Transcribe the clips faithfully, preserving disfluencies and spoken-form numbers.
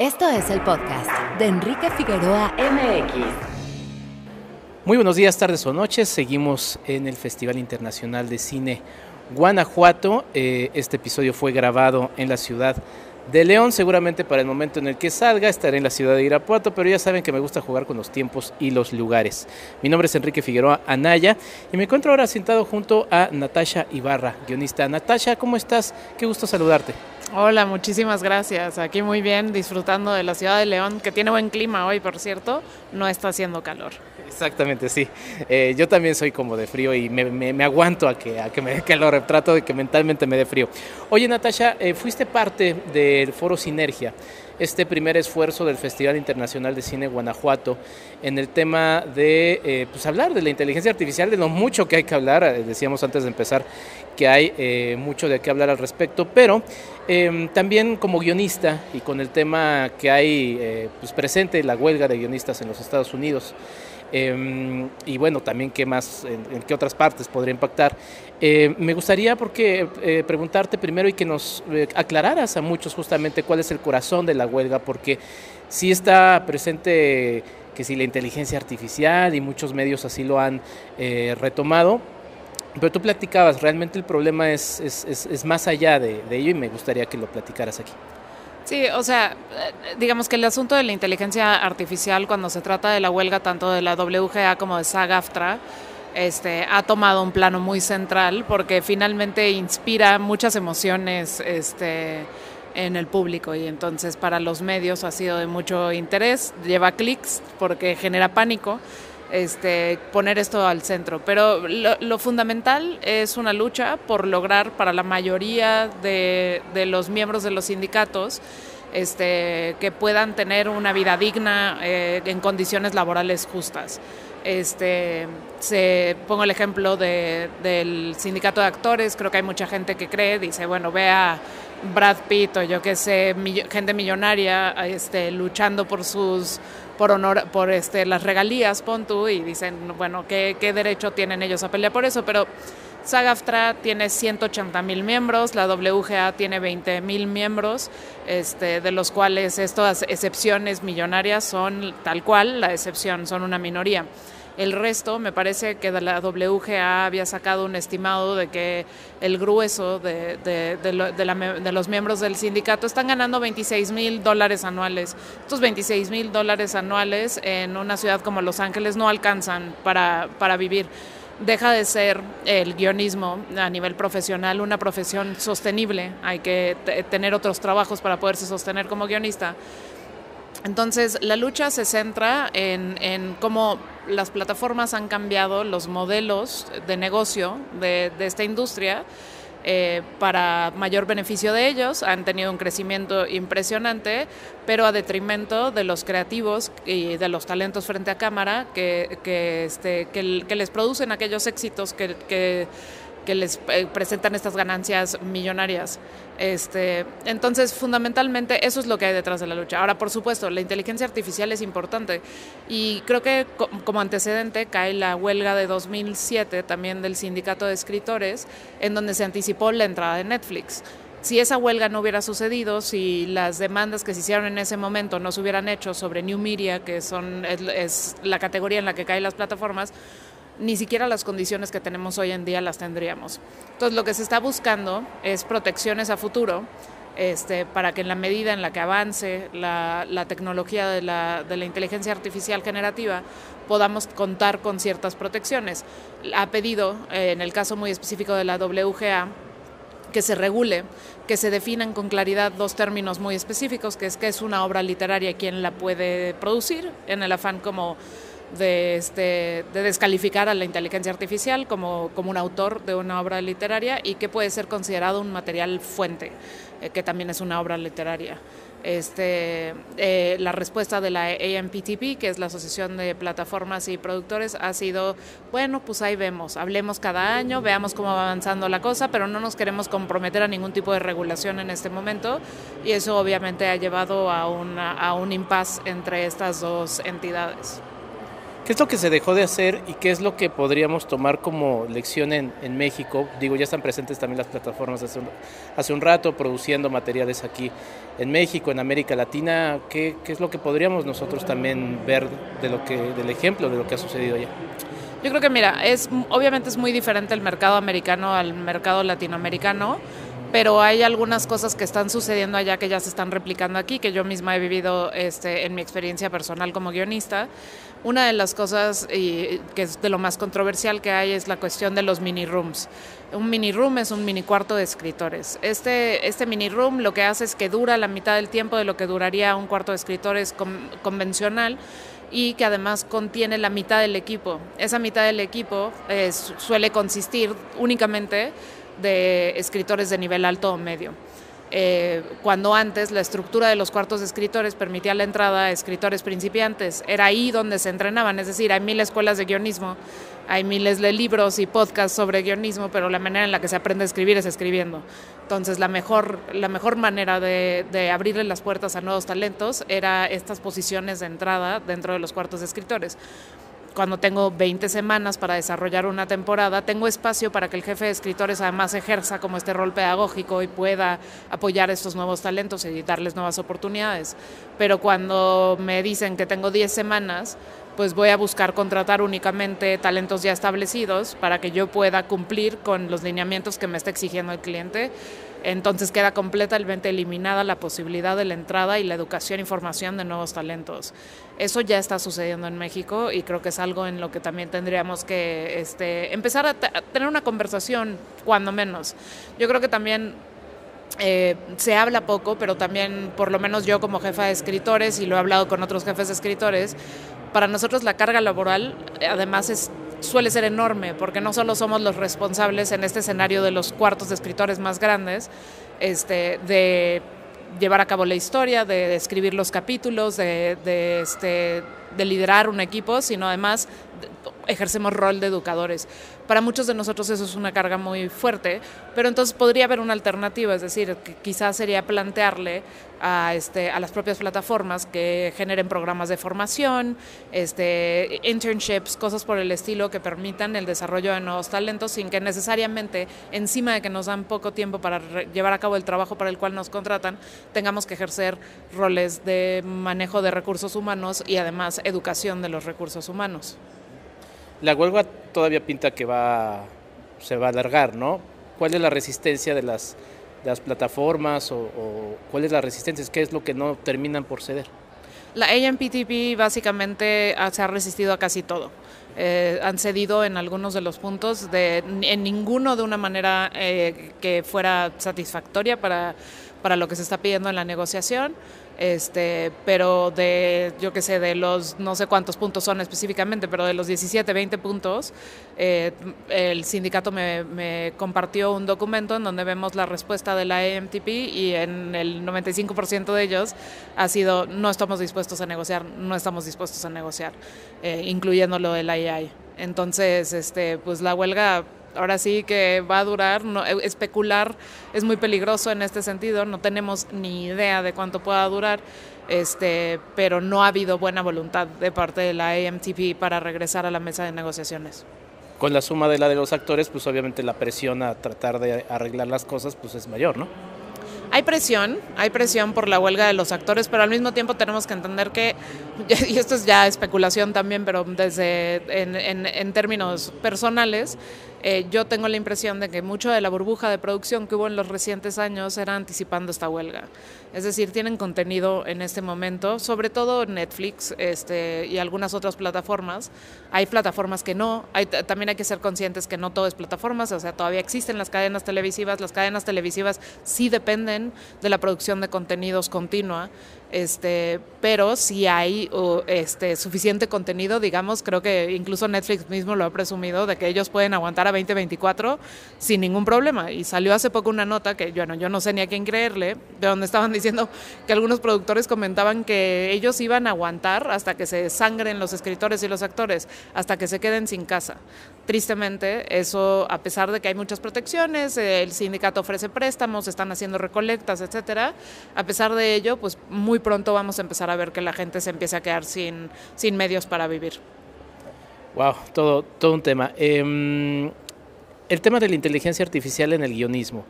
Esto es el podcast de Enrique Figueroa M X. Muy buenos días, tardes o noches. Seguimos en el Festival Internacional de Cine Guanajuato. Eh, este episodio fue grabado en la ciudad de León. Seguramente para el momento en el que salga estaré en la ciudad de Irapuato, pero ya saben que me gusta jugar con los tiempos y los lugares. Mi nombre es Enrique Figueroa Anaya y me encuentro ahora sentado junto a Natasha Ybarra, guionista. Natasha, ¿cómo estás? Qué gusto saludarte. Hola, muchísimas gracias. Aquí muy bien, disfrutando de la ciudad de León, que tiene buen clima hoy, por cierto. No está haciendo calor. Exactamente, sí. Eh, yo también soy como de frío y me, me, me aguanto a que, a que me dé calor. Trato de que mentalmente me dé frío. Oye, Natasha, eh, fuiste parte del Foro Sinergia, este primer esfuerzo del Festival Internacional de Cine Guanajuato, en el tema de eh, pues hablar de la inteligencia artificial, de lo mucho que hay que hablar. Eh, decíamos antes de empezar que hay eh, mucho de qué hablar al respecto, pero eh, también como guionista y con el tema que hay eh, pues presente, la huelga de guionistas en los Estados Unidos, Eh, y bueno, también qué más, en, en qué otras partes podría impactar. Eh, me gustaría porque eh, preguntarte primero y que nos eh, aclararas a muchos justamente cuál es el corazón de la huelga, porque sí está presente que sí la inteligencia artificial y muchos medios así lo han eh, retomado, pero tú platicabas, realmente el problema es, es, es, es más allá de, de ello, y me gustaría que lo platicaras aquí. Sí, o sea, digamos que el asunto de la inteligencia artificial, cuando se trata de la huelga tanto de la W G A como de SAG-AFTRA, este, ha tomado un plano muy central porque finalmente inspira muchas emociones este, en el público, y entonces para los medios ha sido de mucho interés, lleva clics porque genera pánico. Este, poner esto al centro, pero lo, lo fundamental es una lucha por lograr para la mayoría de, de los miembros de los sindicatos este, que puedan tener una vida digna eh, en condiciones laborales justas. Este, se, pongo el ejemplo de, del sindicato de actores. Creo que hay mucha gente que cree, dice, bueno, ve a Brad Pitt o yo qué sé, mill- gente millonaria este, luchando por sus por honor, por este, las regalías, pon tú, y dicen, bueno, ¿qué, qué derecho tienen ellos a pelear por eso? Pero SAG-AFTRA tiene ciento ochenta mil miembros, la W G A tiene veinte mil miembros, este, de los cuales estas excepciones millonarias son tal cual, la excepción, son una minoría. El resto, me parece que la W G A había sacado un estimado de que el grueso de, de, de, lo, de, la, de los miembros del sindicato están ganando veintiséis mil dólares anuales. Estos veintiséis mil dólares anuales en una ciudad como Los Ángeles no alcanzan para, para vivir. Deja de ser el guionismo a nivel profesional una profesión sostenible. Hay que t- tener otros trabajos para poderse sostener como guionista. Entonces, la lucha se centra en, en cómo las plataformas han cambiado los modelos de negocio de, de esta industria eh, para mayor beneficio de ellos. Han tenido un crecimiento impresionante, pero a detrimento de los creativos y de los talentos frente a cámara que, que, este, que, que les producen aquellos éxitos que... que que les presentan estas ganancias millonarias. Este, entonces, fundamentalmente, eso es lo que hay detrás de la lucha. Ahora, por supuesto, la inteligencia artificial es importante, y creo que co- como antecedente cae la huelga de dos mil siete, también del Sindicato de Escritores, en donde se anticipó la entrada de Netflix. Si esa huelga no hubiera sucedido, si las demandas que se hicieron en ese momento no se hubieran hecho sobre New Media, que son, es, es la categoría en la que caen las plataformas, ni siquiera las condiciones que tenemos hoy en día las tendríamos. Entonces, lo que se está buscando es protecciones a futuro, este, para que en la medida en la que avance la, la tecnología de la, de la inteligencia artificial generativa, podamos contar con ciertas protecciones. Ha pedido, eh, en el caso muy específico de la W G A, que se regule, que se definan con claridad dos términos muy específicos, que es qué es una obra literaria y quién la puede producir, en el afán como... De, este, de descalificar a la inteligencia artificial como, como un autor de una obra literaria, y que puede ser considerado un material fuente, eh, que también es una obra literaria. Este, eh, la respuesta de la A M P T P, que es la Asociación de Plataformas y Productores, ha sido, bueno, pues ahí vemos, hablemos cada año, veamos cómo va avanzando la cosa, pero no nos queremos comprometer a ningún tipo de regulación en este momento, y eso obviamente ha llevado a, una, a un impasse entre estas dos entidades. ¿Qué es lo que se dejó de hacer y qué es lo que podríamos tomar como lección en, en México? Digo, ya están presentes también las plataformas hace un, hace un rato produciendo materiales aquí en México, en América Latina. ¿Qué, qué es lo que podríamos nosotros también ver de lo que, del ejemplo de lo que ha sucedido allá? Yo creo que, mira, es, obviamente es muy diferente el mercado americano al mercado latinoamericano, pero hay algunas cosas que están sucediendo allá que ya se están replicando aquí, que yo misma he vivido este, en mi experiencia personal como guionista. Una de las cosas y, que es de lo más controversial que hay es la cuestión de los mini rooms. Un mini room es un mini cuarto de escritores. Este, este mini room lo que hace es que dura la mitad del tiempo de lo que duraría un cuarto de escritores con, convencional, y que además contiene la mitad del equipo. Esa mitad del equipo eh, suele consistir únicamente de escritores de nivel alto o medio. Eh, cuando antes la estructura de los cuartos de escritores permitía la entrada a escritores principiantes, era ahí donde se entrenaban, es decir, hay mil escuelas de guionismo, hay miles de libros y podcasts sobre guionismo, pero la manera en la que se aprende a escribir es escribiendo. Entonces la mejor, la mejor manera de, de abrirle las puertas a nuevos talentos era estas posiciones de entrada dentro de los cuartos de escritores. Cuando tengo veinte semanas para desarrollar una temporada, tengo espacio para que el jefe de escritores además ejerza como este rol pedagógico y pueda apoyar estos nuevos talentos y darles nuevas oportunidades. Pero cuando me dicen que tengo diez semanas, pues voy a buscar contratar únicamente talentos ya establecidos para que yo pueda cumplir con los lineamientos que me está exigiendo el cliente. Entonces queda completamente eliminada la posibilidad de la entrada y la educación y formación de nuevos talentos. Eso ya está sucediendo en México y creo que es algo en lo que también tendríamos que este, empezar a, t- a tener una conversación, cuando menos. Yo creo que también eh, se habla poco, pero también, por lo menos yo como jefa de escritores, y lo he hablado con otros jefes de escritores, para nosotros la carga laboral además es suele ser enorme, porque no solo somos los responsables en este escenario de los cuartos de escritores más grandes, este, de llevar a cabo la historia, de escribir los capítulos, de, de, este, de liderar un equipo, sino además ejercemos rol de educadores. Para muchos de nosotros eso es una carga muy fuerte, pero entonces podría haber una alternativa, es decir, que quizás sería plantearle a, este, a las propias plataformas que generen programas de formación, este, internships, cosas por el estilo que permitan el desarrollo de nuevos talentos sin que necesariamente, encima de que nos dan poco tiempo para re- llevar a cabo el trabajo para el cual nos contratan, tengamos que ejercer roles de manejo de recursos humanos y además educación de los recursos humanos. La huelga todavía pinta que va, se va a alargar, ¿no? ¿Cuál es la resistencia de las, de las plataformas o, o cuál es la resistencia? ¿Qué es lo que no terminan por ceder? La A M P T P básicamente se ha resistido a casi todo. Eh, han cedido en algunos de los puntos, de, en ninguno de una manera eh, que fuera satisfactoria para, para lo que se está pidiendo en la negociación. Este, pero de, yo qué sé, de los no sé cuántos puntos son específicamente, pero de los diecisiete, veinte puntos, eh, el sindicato me, me compartió un documento en donde vemos la respuesta de la A M T P y en el noventa y cinco por ciento de ellos ha sido no estamos dispuestos a negociar, no estamos dispuestos a negociar, eh, incluyendo lo de la I A. Entonces, este, pues la huelga ahora sí que va a durar, no, especular es muy peligroso en este sentido, no tenemos ni idea de cuánto pueda durar, este, pero no ha habido buena voluntad de parte de la A M T P para regresar a la mesa de negociaciones. Con la suma de la de los actores, pues obviamente la presión a tratar de arreglar las cosas pues es mayor, ¿no? Hay presión, hay presión por la huelga de los actores, pero al mismo tiempo tenemos que entender que, y esto es ya especulación también, pero desde en, en, en términos personales, eh, yo tengo la impresión de que mucho de la burbuja de producción que hubo en los recientes años era anticipando esta huelga. Es decir, tienen contenido en este momento, sobre todo Netflix este, y algunas otras plataformas. Hay plataformas que no, hay, también hay que ser conscientes que no todo es plataformas, o sea, todavía existen las cadenas televisivas, las cadenas televisivas sí dependen de la producción de contenidos continua, este, pero si hay o, este, suficiente contenido, digamos, creo que incluso Netflix mismo lo ha presumido, de que ellos pueden aguantar a veinte veinticuatro sin ningún problema, y salió hace poco una nota que bueno, yo no sé ni a quién creerle, de donde estaban diciendo que algunos productores comentaban que ellos iban a aguantar hasta que se sangren los escritores y los actores, hasta que se queden sin casa. Tristemente, eso, a pesar de que hay muchas protecciones, el sindicato ofrece préstamos, están haciendo recolectas, etcétera, a pesar de ello, pues muy pronto vamos a empezar a ver que la gente se empieza a quedar sin, sin medios para vivir. Wow, todo, todo un tema. Eh, el tema de la inteligencia artificial en el guionismo.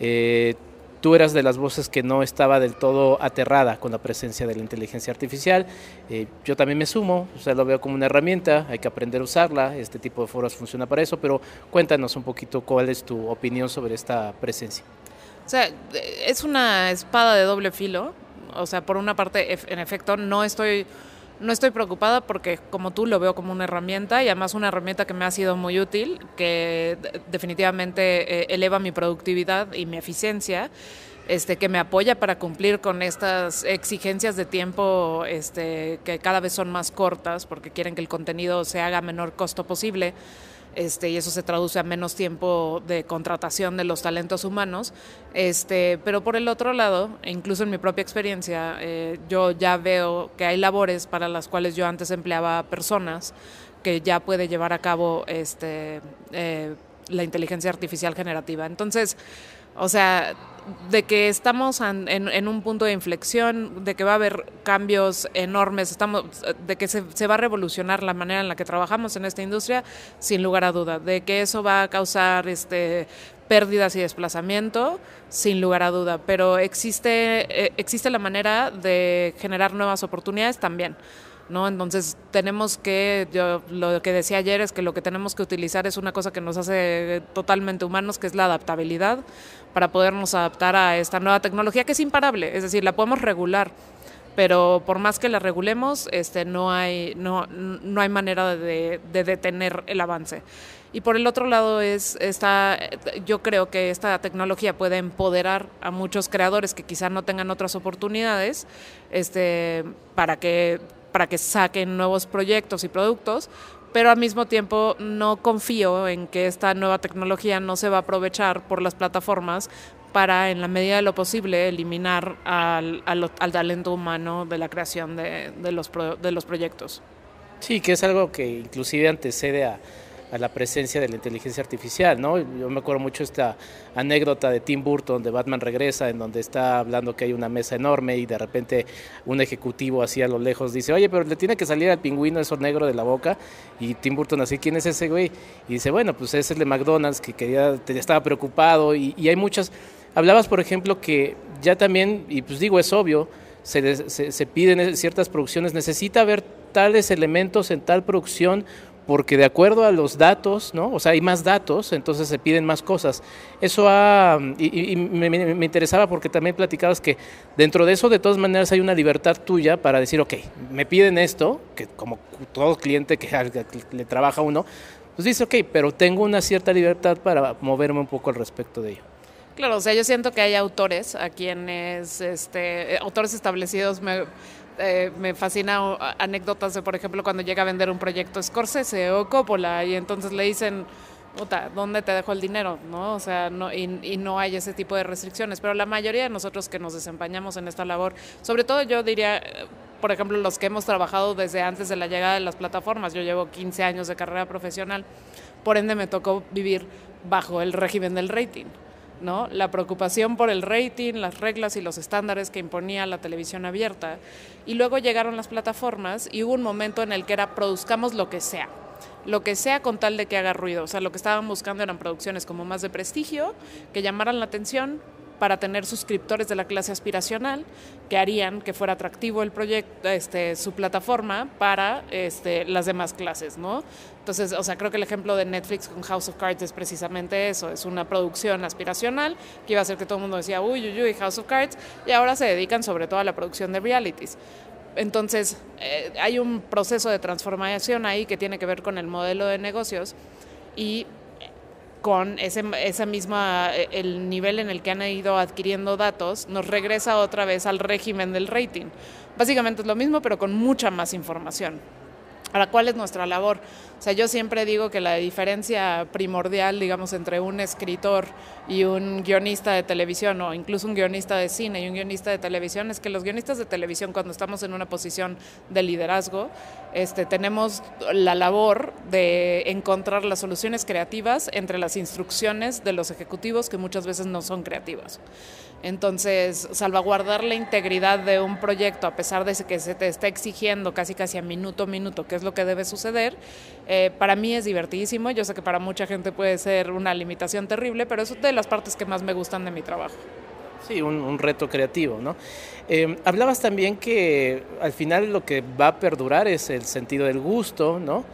Eh, Tú eras de las voces que no estaba del todo aterrada con la presencia de la inteligencia artificial. Eh, yo también me sumo, o sea, lo veo como una herramienta, hay que aprender a usarla, este tipo de foros funciona para eso, pero cuéntanos un poquito cuál es tu opinión sobre esta presencia. O sea, es una espada de doble filo, o sea, por una parte, en efecto, no estoy, no estoy preocupada porque como tú lo veo como una herramienta y además una herramienta que me ha sido muy útil, que definitivamente eleva mi productividad y mi eficiencia, este, que me apoya para cumplir con estas exigencias de tiempo este, que cada vez son más cortas porque quieren que el contenido se haga a menor costo posible. Este, y eso se traduce a menos tiempo de contratación de los talentos humanos, este, pero por el otro lado, incluso en mi propia experiencia, eh, yo ya veo que hay labores para las cuales yo antes empleaba personas que ya puede llevar a cabo este, eh, la inteligencia artificial generativa. Entonces, o sea, de que estamos en, en, en un punto de inflexión, de que va a haber cambios enormes, estamos, de que se, se va a revolucionar la manera en la que trabajamos en esta industria, sin lugar a duda, de que eso va a causar este, pérdidas y desplazamiento, sin lugar a duda, pero existe, eh, existe la manera de generar nuevas oportunidades también, ¿no? Entonces tenemos que, yo lo que decía ayer es que lo que tenemos que utilizar es una cosa que nos hace totalmente humanos, que es la adaptabilidad, para podernos adaptar a esta nueva tecnología que es imparable, es decir, la podemos regular, pero por más que la regulemos, este, no hay, no, no hay manera de, de detener el avance. Y por el otro lado, es esta, yo creo que esta tecnología puede empoderar a muchos creadores que quizá no tengan otras oportunidades, este, para que... para que saquen nuevos proyectos y productos, pero al mismo tiempo no confío en que esta nueva tecnología no se va a aprovechar por las plataformas para, en la medida de lo posible, eliminar al, al, al talento humano de la creación de, de, los pro, de los proyectos. Sí, que es algo que inclusive antecede a, a la presencia de la inteligencia artificial, ¿no? Yo me acuerdo mucho esta anécdota de Tim Burton, de Batman Regresa, en donde está hablando que hay una mesa enorme y de repente un ejecutivo así a lo lejos dice, oye, pero le tiene que salir al pingüino eso negro de la boca, y Tim Burton así, ¿quién es ese güey? Y dice, bueno, pues ese es el de McDonald's que quería, estaba preocupado, y, y hay muchas... Hablabas, por ejemplo, que ya también, y pues digo, es obvio, se, se, se piden ciertas producciones, necesita haber tales elementos en tal producción, porque de acuerdo a los datos, ¿no? O sea, hay más datos, entonces se piden más cosas. Eso ha, y, y me, me interesaba porque también platicabas que dentro de eso, de todas maneras, hay una libertad tuya para decir, ok, me piden esto, que como todo cliente que le trabaja uno, pues dice, ok, pero tengo una cierta libertad para moverme un poco al respecto de ello. Claro, o sea, yo siento que hay autores a quienes, este, autores establecidos... Me... Eh, me fascina anécdotas de, por ejemplo, cuando llega a vender un proyecto Scorsese o Coppola y entonces le dicen, puta, ¿dónde te dejo el dinero? ¿No? O sea, no, y, y no hay ese tipo de restricciones, pero la mayoría de nosotros que nos desempeñamos en esta labor, sobre todo yo diría, por ejemplo, los que hemos trabajado desde antes de la llegada de las plataformas, yo llevo quince años de carrera profesional, por ende me tocó vivir bajo el régimen del rating, ¿no? La preocupación por el rating, las reglas y los estándares que imponía la televisión abierta. Y luego llegaron las plataformas y hubo un momento en el que era produzcamos lo que sea, lo que sea con tal de que haga ruido. O sea, lo que estaban buscando eran producciones como más de prestigio, que llamaran la atención para tener suscriptores de la clase aspiracional que harían que fuera atractivo el proyecto, este, su plataforma para este, las demás clases, ¿no? Entonces, o sea, creo que el ejemplo de Netflix con House of Cards es precisamente eso, es una producción aspiracional que iba a hacer que todo el mundo decía, uy, uy, uy, House of Cards, y ahora se dedican sobre todo a la producción de realities. Entonces, eh, hay un proceso de transformación ahí que tiene que ver con el modelo de negocios y con ese, esa misma, el nivel en el que han ido adquiriendo datos, nos regresa otra vez al régimen del rating. Básicamente es lo mismo, pero con mucha más información. Ahora, ¿cuál es nuestra labor? O sea, yo siempre digo que la diferencia primordial, digamos, entre un escritor y un guionista de televisión, o incluso un guionista de cine y un guionista de televisión, es que los guionistas de televisión, cuando estamos en una posición de liderazgo, este, tenemos la labor de encontrar las soluciones creativas entre las instrucciones de los ejecutivos, que muchas veces no son creativas. Entonces, salvaguardar la integridad de un proyecto, a pesar de que se te está exigiendo casi casi a minuto a minuto que es lo que debe suceder. Eh, para mí es divertidísimo, yo sé que para mucha gente puede ser una limitación terrible, pero es de las partes que más me gustan de mi trabajo. Sí, un, un reto creativo, ¿no? Eh, hablabas también que al final lo que va a perdurar es el sentido del gusto, ¿no?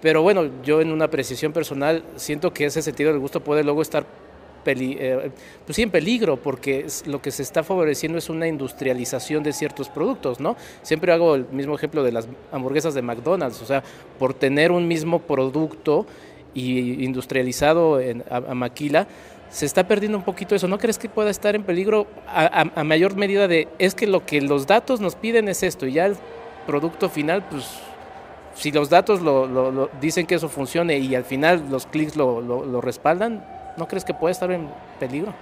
Pero bueno, yo en una apreciación personal siento que ese sentido del gusto puede luego estar peli- eh, pues sí, en peligro, porque lo que se está favoreciendo es una industrialización de ciertos productos, ¿no? Siempre hago el mismo ejemplo de las hamburguesas de McDonald's, o sea, por tener un mismo producto y industrializado en, a, a maquila, se está perdiendo un poquito eso. ¿No crees que pueda estar en peligro a, a, a mayor medida de, es que lo que los datos nos piden es esto, y ya el producto final, pues, si los datos lo, lo, lo dicen que eso funcione y al final los clics lo, lo, lo respaldan, ¿no crees que puede estar en peligro?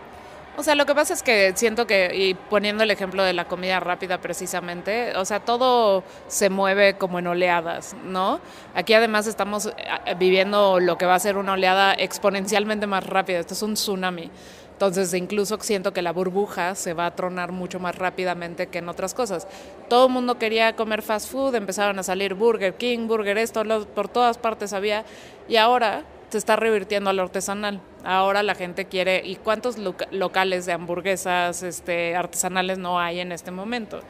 O sea, lo que pasa es que siento que, y poniendo el ejemplo de la comida rápida precisamente, o sea, todo se mueve como en oleadas, ¿no? Aquí además estamos viviendo lo que va a ser una oleada exponencialmente más rápida, esto es un tsunami. Entonces, incluso siento que la burbuja se va a tronar mucho más rápidamente que en otras cosas. Todo el mundo quería comer fast food, empezaron a salir Burger King, Burger esto, lo, por todas partes había, y ahora se está revirtiendo al artesanal. Ahora la gente quiere, ¿y cuántos locales de hamburguesas este, artesanales no hay en este momento?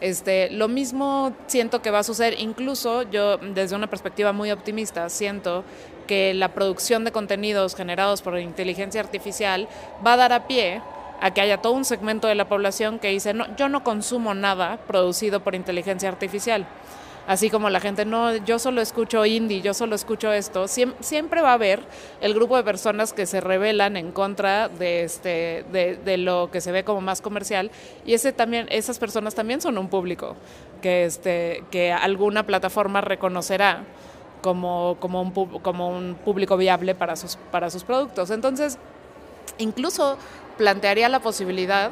Este, lo mismo siento que va a suceder, incluso yo desde una perspectiva muy optimista siento que la producción de contenidos generados por inteligencia artificial va a dar a pie a que haya todo un segmento de la población que dice, no, yo no consumo nada producido por inteligencia artificial. Así como la gente, no, yo solo escucho indie, yo solo escucho esto. Siem, siempre va a haber el grupo de personas que se rebelan en contra de, este, de, de lo que se ve como más comercial. Y ese también, esas personas también son un público que, este, que alguna plataforma reconocerá como, como, un, como un público viable para sus, para sus productos. Entonces, incluso plantearía la posibilidad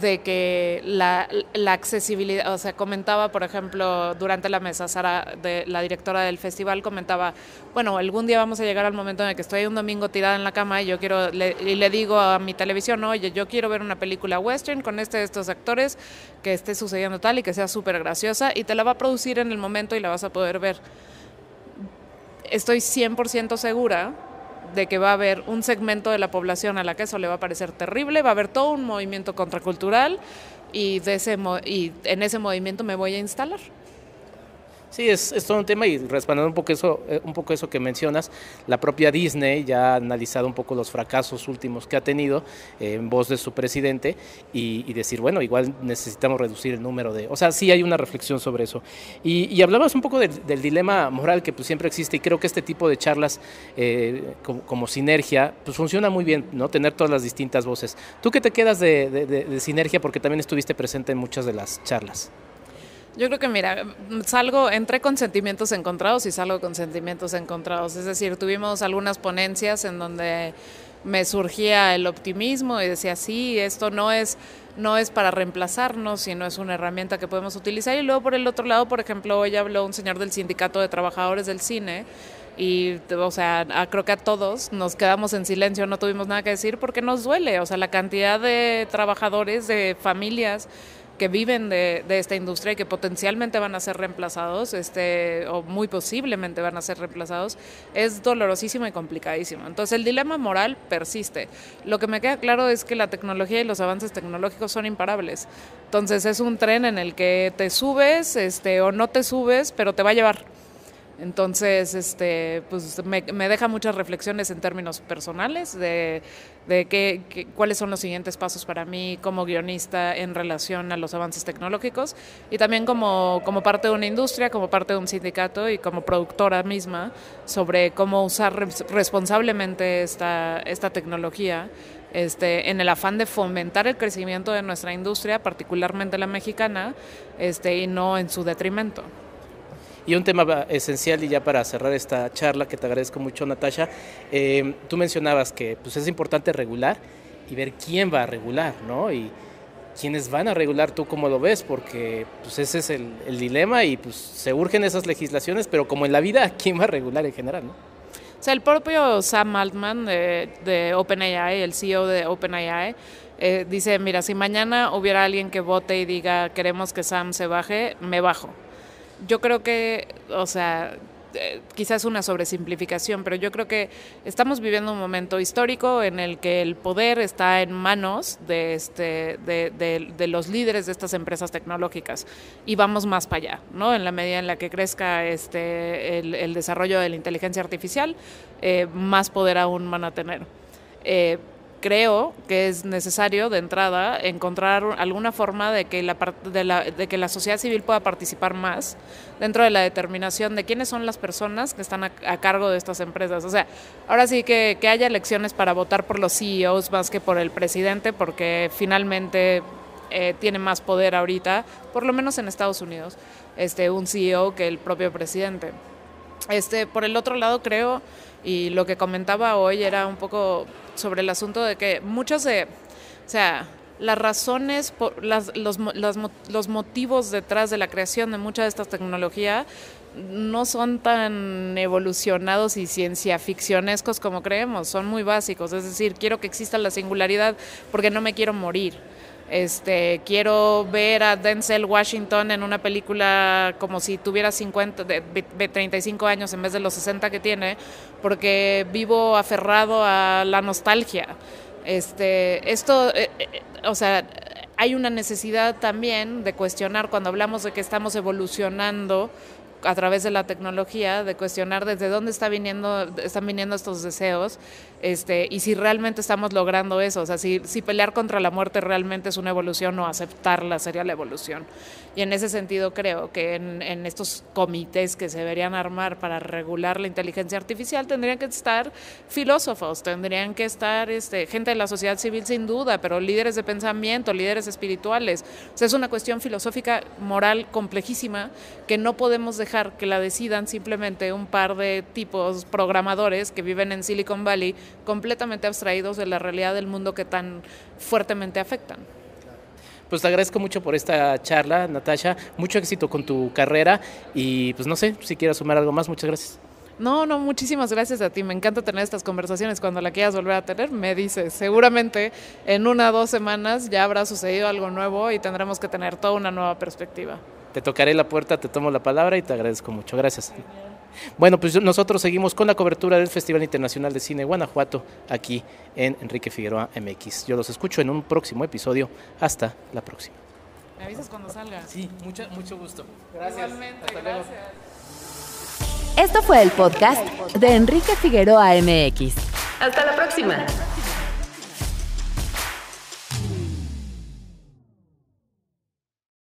de que la, la accesibilidad, o sea, comentaba, por ejemplo, durante la mesa, Sara, de, la directora del festival, comentaba, bueno, algún día vamos a llegar al momento en el que estoy un domingo tirada en la cama y yo quiero, le, y le digo a mi televisión, oye, yo quiero ver una película western con este de estos actores, que esté sucediendo tal y que sea súper graciosa, y te la va a producir en el momento y la vas a poder ver. Estoy cien por ciento segura de que va a haber un segmento de la población a la que eso le va a parecer terrible, va a haber todo un movimiento contracultural y, de ese mo- y en ese movimiento me voy a instalar. Sí, es, es todo un tema, y respaldando un poco eso, un poco eso que mencionas, la propia Disney ya ha analizado un poco los fracasos últimos que ha tenido eh, en voz de su presidente y, y decir, bueno, igual necesitamos reducir el número de... O sea, sí hay una reflexión sobre eso. Y, y hablabas un poco del, del dilema moral que pues, siempre existe, y creo que este tipo de charlas eh, como, como Sinergia, pues funciona muy bien, ¿no? Tener todas las distintas voces. ¿Tú qué te quedas de, de, de, de Sinergia? Porque también estuviste presente en muchas de las charlas. Yo creo que, mira, salgo, entré con sentimientos encontrados y salgo con sentimientos encontrados. Es decir, tuvimos algunas ponencias en donde me surgía el optimismo y decía, sí, esto no es, no es para reemplazarnos, sino es una herramienta que podemos utilizar. Y luego, por el otro lado, por ejemplo, hoy habló un señor del Sindicato de Trabajadores del Cine y, o sea, a, creo que a todos nos quedamos en silencio, no tuvimos nada que decir porque nos duele. O sea, la cantidad de trabajadores, de familias que viven de, de esta industria y que potencialmente van a ser reemplazados, este, o muy posiblemente van a ser reemplazados, es dolorosísimo y complicadísimo. Entonces el dilema moral persiste. Lo que me queda claro es que la tecnología y los avances tecnológicos son imparables. Entonces es un tren en el que te subes este, o no te subes, pero te va a llevar. Entonces, este, pues me, me deja muchas reflexiones en términos personales de, de qué, qué, cuáles son los siguientes pasos para mí como guionista en relación a los avances tecnológicos y también como, como parte de una industria, como parte de un sindicato y como productora misma sobre cómo usar responsablemente esta, esta tecnología este, en el afán de fomentar el crecimiento de nuestra industria, particularmente la mexicana, este, y no en su detrimento. Y un tema esencial, y ya para cerrar esta charla, que te agradezco mucho, Natasha, eh, tú mencionabas que pues, es importante regular y ver quién va a regular, ¿no? Y quiénes van a regular, tú cómo lo ves, porque pues, ese es el, el dilema y pues, se urgen esas legislaciones, pero como en la vida, ¿quién va a regular en general, no? O sea, el propio Sam Altman de, de OpenAI, el C E O de OpenAI, eh, dice, mira, si mañana hubiera alguien que vote y diga, queremos que Sam se baje, me bajo. yo creo que, o sea, eh, quizás una sobresimplificación, pero yo creo que estamos viviendo un momento histórico en el que el poder está en manos de, este, de, de, de los líderes de estas empresas tecnológicas, y vamos más para allá, ¿no? En la medida en la que crezca este, el, el desarrollo de la inteligencia artificial, eh, más poder aún van a tener. Eh, Creo que es necesario de entrada encontrar alguna forma de que la, de la, de que la sociedad civil pueda participar más dentro de la determinación de quiénes son las personas que están a, a cargo de estas empresas. O sea, ahora sí que, que haya elecciones para votar por los C E Os más que por el presidente, porque finalmente eh, tiene más poder ahorita, por lo menos en Estados Unidos, este, un C E O que el propio presidente. Este, por el otro lado, creo, y lo que comentaba hoy era un poco sobre el asunto de que muchas de, o sea, las razones, por, las, los, las, los motivos detrás de la creación de mucha de esta tecnología no son tan evolucionados y cienciaficcionescos como creemos, son muy básicos. Es decir, quiero que exista la singularidad porque no me quiero morir. Este, quiero ver a Denzel Washington en una película como si tuviera cincuenta, treinta y cinco años en vez de los sesenta que tiene, porque vivo aferrado a la nostalgia. Este, esto, eh, eh, o sea, hay una necesidad también de cuestionar, cuando hablamos de que estamos evolucionando a través de la tecnología, de cuestionar desde dónde está viniendo, están viniendo estos deseos, este, y si realmente estamos logrando eso. O sea, si, si pelear contra la muerte realmente es una evolución, o aceptarla sería la evolución. Y en ese sentido creo que en, en estos comités que se deberían armar para regular la inteligencia artificial tendrían que estar filósofos, tendrían que estar este, gente de la sociedad civil sin duda, pero líderes de pensamiento, líderes espirituales. O sea, es una cuestión filosófica, moral, complejísima, que no podemos dejar que la decidan simplemente un par de tipos programadores que viven en Silicon Valley, completamente abstraídos de la realidad del mundo que tan fuertemente afectan. Pues te agradezco mucho por esta charla, Natasha, mucho éxito con tu carrera y pues no sé, si quieres sumar algo más, muchas gracias. No, no, muchísimas gracias a ti, me encanta tener estas conversaciones, cuando la quieras volver a tener me dices, seguramente en una o dos semanas ya habrá sucedido algo nuevo y tendremos que tener toda una nueva perspectiva. Te tocaré la puerta, te tomo la palabra y te agradezco mucho. Gracias. Bueno, pues nosotros seguimos con la cobertura del Festival Internacional de Cine Guanajuato aquí en Enrique Figueroa M X. Yo los escucho en un próximo episodio. Hasta la próxima. ¿Me avisas cuando salga? Sí, mucho, mucho gusto. Gracias. Igualmente, hasta gracias. Luego. Esto fue el podcast de Enrique Figueroa M X. Hasta la próxima.